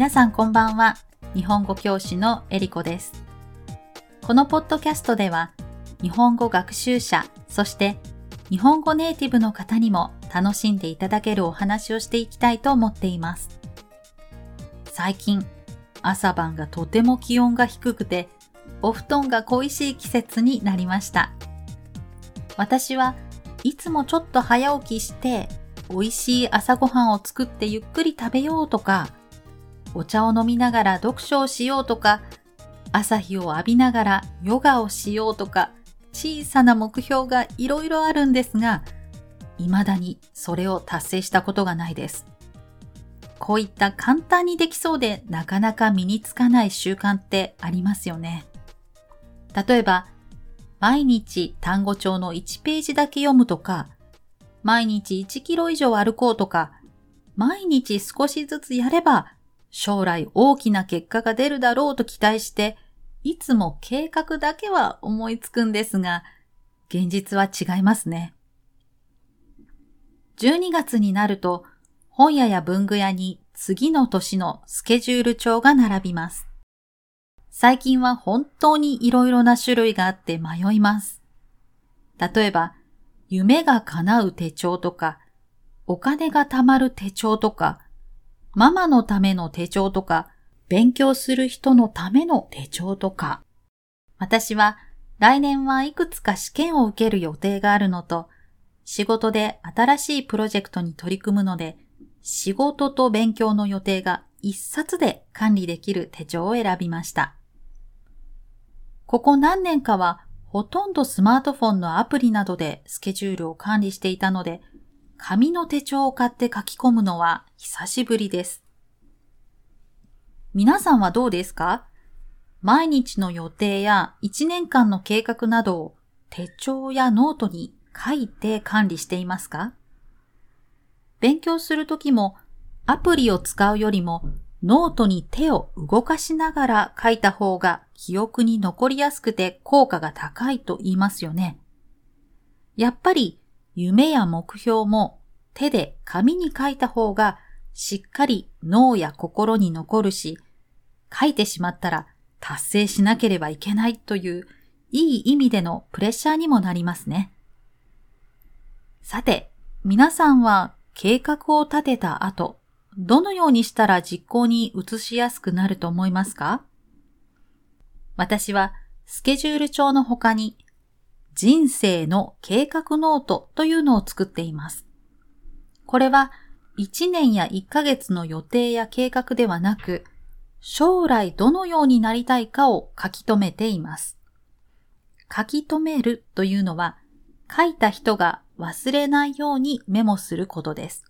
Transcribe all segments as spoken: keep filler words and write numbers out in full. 皆さんこんばんは。日本語教師のエリコです。このポッドキャストでは日本語学習者、そして日本語ネイティブの方にも楽しんでいただけるお話をしていきたいと思っています。最近朝晩がとても気温が低くて、お布団が恋しい季節になりました。私はいつもちょっと早起きして美味しい朝ごはんを作ってゆっくり食べようとか、お茶を飲みながら読書をしようとか、朝日を浴びながらヨガをしようとか、小さな目標がいろいろあるんですが、未だにそれを達成したことがないです。こういった簡単にできそうでなかなか身につかない習慣ってありますよね。例えば、毎日単語帳のいちページだけ読むとか、毎日いちキロ以上歩こうとか、毎日少しずつやれば将来大きな結果が出るだろうと期待して、いつも計画だけは思いつくんですが、現実は違いますね。じゅうにがつになると、本屋や文具屋に次の年のスケジュール帳が並びます。最近は本当にいろいろな種類があって迷います。例えば、夢が叶う手帳とか、お金が貯まる手帳とか、ママのための手帳とか、勉強する人のための手帳とか。私は来年はいくつか試験を受ける予定があるのと、仕事で新しいプロジェクトに取り組むので、仕事と勉強の予定が一冊で管理できる手帳を選びました。ここ何年かはほとんどスマートフォンのアプリなどでスケジュールを管理していたので、紙の手帳を買って書き込むのは久しぶりです。皆さんはどうですか？毎日の予定やいちねんかんの計画などを手帳やノートに書いて管理していますか？勉強するときもアプリを使うよりもノートに手を動かしながら書いた方が記憶に残りやすくて効果が高いと言いますよね。やっぱり夢や目標も手で紙に書いた方がしっかり脳や心に残るし、書いてしまったら達成しなければいけないといういい意味でのプレッシャーにもなりますね。さて、皆さんは計画を立てた後、どのようにしたら実行に移しやすくなると思いますか？私はスケジュール帳の他に人生の計画ノートというのを作っています。これはいちねんやいっかげつの予定や計画ではなく、将来どのようになりたいかを書き留めています。書き留めるというのは、書いた人が忘れないようにメモすることです。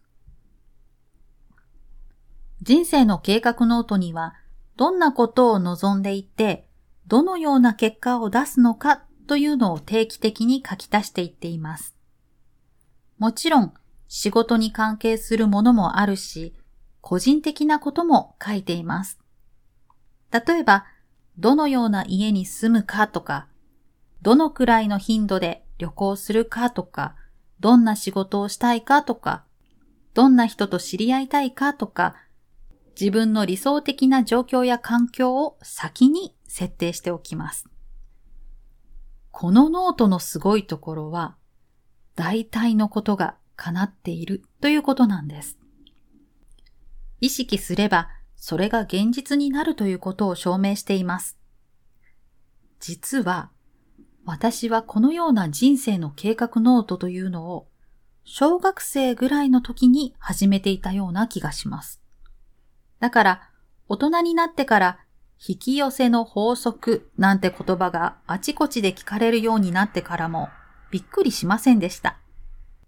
人生の計画ノートには、どんなことを望んでいて、どのような結果を出すのかというのを定期的に書き足していっています。もちろん仕事に関係するものもあるし、個人的なことも書いています。例えば、どのような家に住むかとか、どのくらいの頻度で旅行するかとか、どんな仕事をしたいかとか、どんな人と知り合いたいかとか、自分の理想的な状況や環境を先に設定しておきます。このノートのすごいところは、大体のことが叶っているということなんです。意識すれば、それが現実になるということを証明しています。実は、私はこのような人生の計画ノートというのを、小学生ぐらいの時に始めていたような気がします。だから、大人になってから、引き寄せの法則なんて言葉があちこちで聞かれるようになってからもびっくりしませんでした。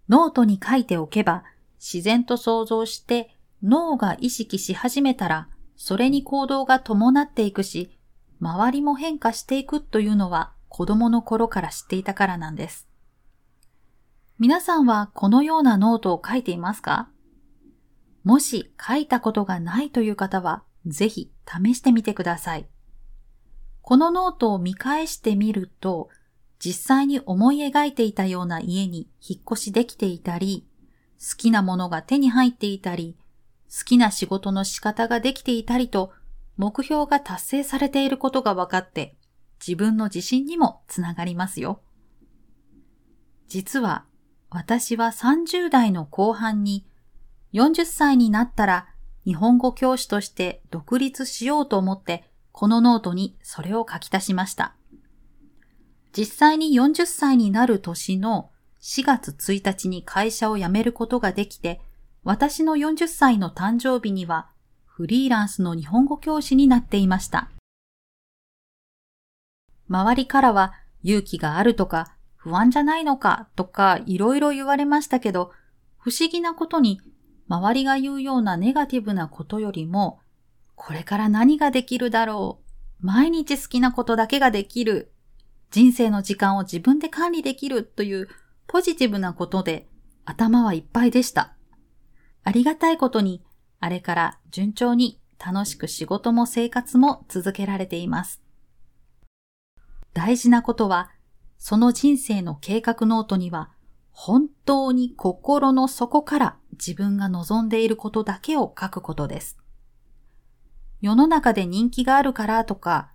ノートに書いておけば自然と想像して脳が意識し始めたらそれに行動が伴っていくし、周りも変化していくというのは子供の頃から知っていたからなんです。皆さんはこのようなノートを書いていますか？もし書いたことがないという方はぜひ試してみてください。このノートを見返してみると、実際に思い描いていたような家に引っ越しできていたり、好きなものが手に入っていたり、好きな仕事の仕方ができていたりと、目標が達成されていることが分かって、自分の自信にもつながりますよ。実は、私はさんじゅう代の後半に、よんじゅっさいになったら日本語教師として独立しようと思って、このノートにそれを書き足しました。実際によんじゅっさいになる年のしがつついたちに会社を辞めることができて、私のよんじゅっさいの誕生日にはフリーランスの日本語教師になっていました。周りからは勇気があるとか不安じゃないのかとかいろいろ言われましたけど、不思議なことに周りが言うようなネガティブなことよりも、これから何ができるだろう、毎日好きなことだけができる、人生の時間を自分で管理できるというポジティブなことで頭はいっぱいでした。ありがたいことに、あれから順調に楽しく仕事も生活も続けられています。大事なことは、その人生の計画ノートには、本当に心の底から自分が望んでいることだけを書くことです。世の中で人気があるからとか、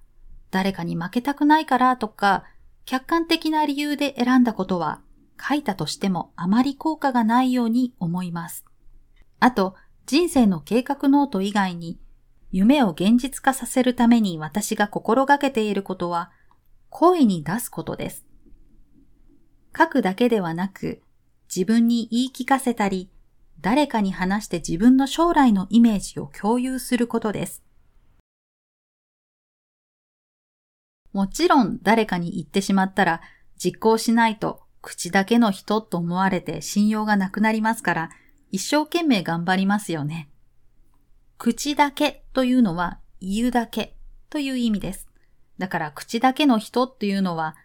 誰かに負けたくないからとか、客観的な理由で選んだことは、書いたとしてもあまり効果がないように思います。あと、人生の計画ノート以外に、夢を現実化させるために私が心がけていることは、声に出すことです。書くだけではなく、自分に言い聞かせたり、誰かに話して自分の将来のイメージを共有することです。もちろん誰かに言ってしまったら、実行しないと口だけの人と思われて信用がなくなりますから、一生懸命頑張りますよね。口だけというのは言うだけという意味です。だから口だけの人というのは、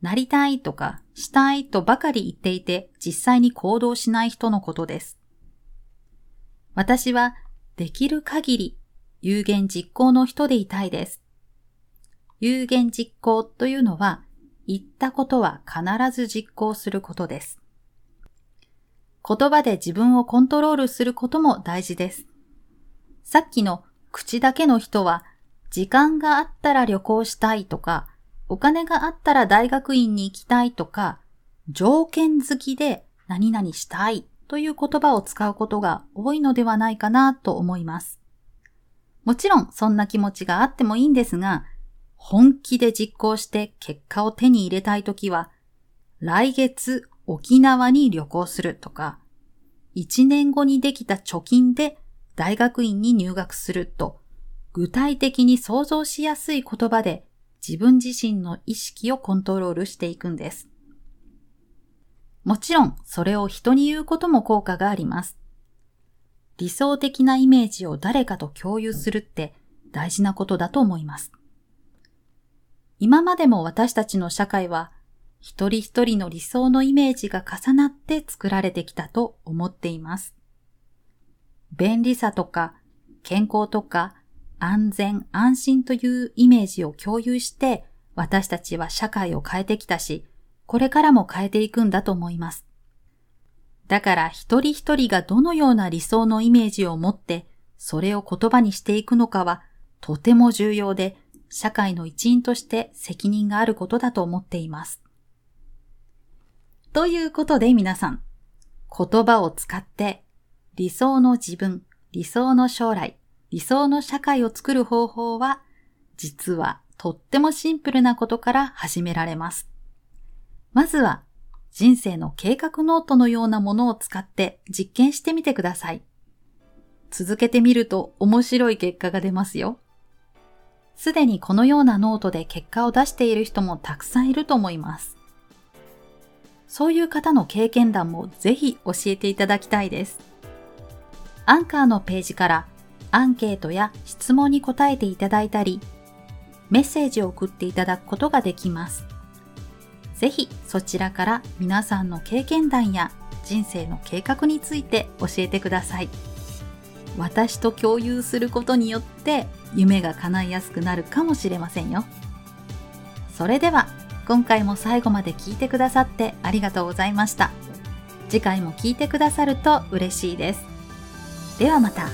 なりたいとかしたいとばかり言っていて実際に行動しない人のことです。私はできる限り有言実行の人でいたいです。有言実行というのは言ったことは必ず実行することです。言葉で自分をコントロールすることも大事です。さっきの口だけの人は時間があったら旅行したいとか、お金があったら大学院に行きたいとか、条件付きで何々したいという言葉を使うことが多いのではないかなと思います。もちろんそんな気持ちがあってもいいんですが、本気で実行して結果を手に入れたいときは、来月沖縄に旅行するとか、いちねんごにできた貯金で大学院に入学すると、具体的に想像しやすい言葉で自分自身の意識をコントロールしていくんです。もちろんそれを人に言うことも効果があります。理想的なイメージを誰かと共有するって大事なことだと思います。今までも私たちの社会は一人一人の理想のイメージが重なって作られてきたと思っています。便利さとか健康とか安全安心というイメージを共有して私たちは社会を変えてきたし、これからも変えていくんだと思います。だから一人一人がどのような理想のイメージを持ってそれを言葉にしていくのかはとても重要で、社会の一員として責任があることだと思っています。ということで皆さん、言葉を使って理想の自分、理想の将来、理想の社会を作る方法は、実はとってもシンプルなことから始められます。まずは人生の計画ノートのようなものを使って実験してみてください。続けてみると面白い結果が出ますよ。すでにこのようなノートで結果を出している人もたくさんいると思います。そういう方の経験談もぜひ教えていただきたいです。アンカーのページからアンケートや質問に答えていただいたり、メッセージを送っていただくことができます。ぜひそちらから皆さんの経験談や人生の計画について教えてください。私と共有することによって夢が叶いやすくなるかもしれませんよ。それでは今回も最後まで聞いてくださってありがとうございました。次回も聞いてくださると嬉しいです。ではまた。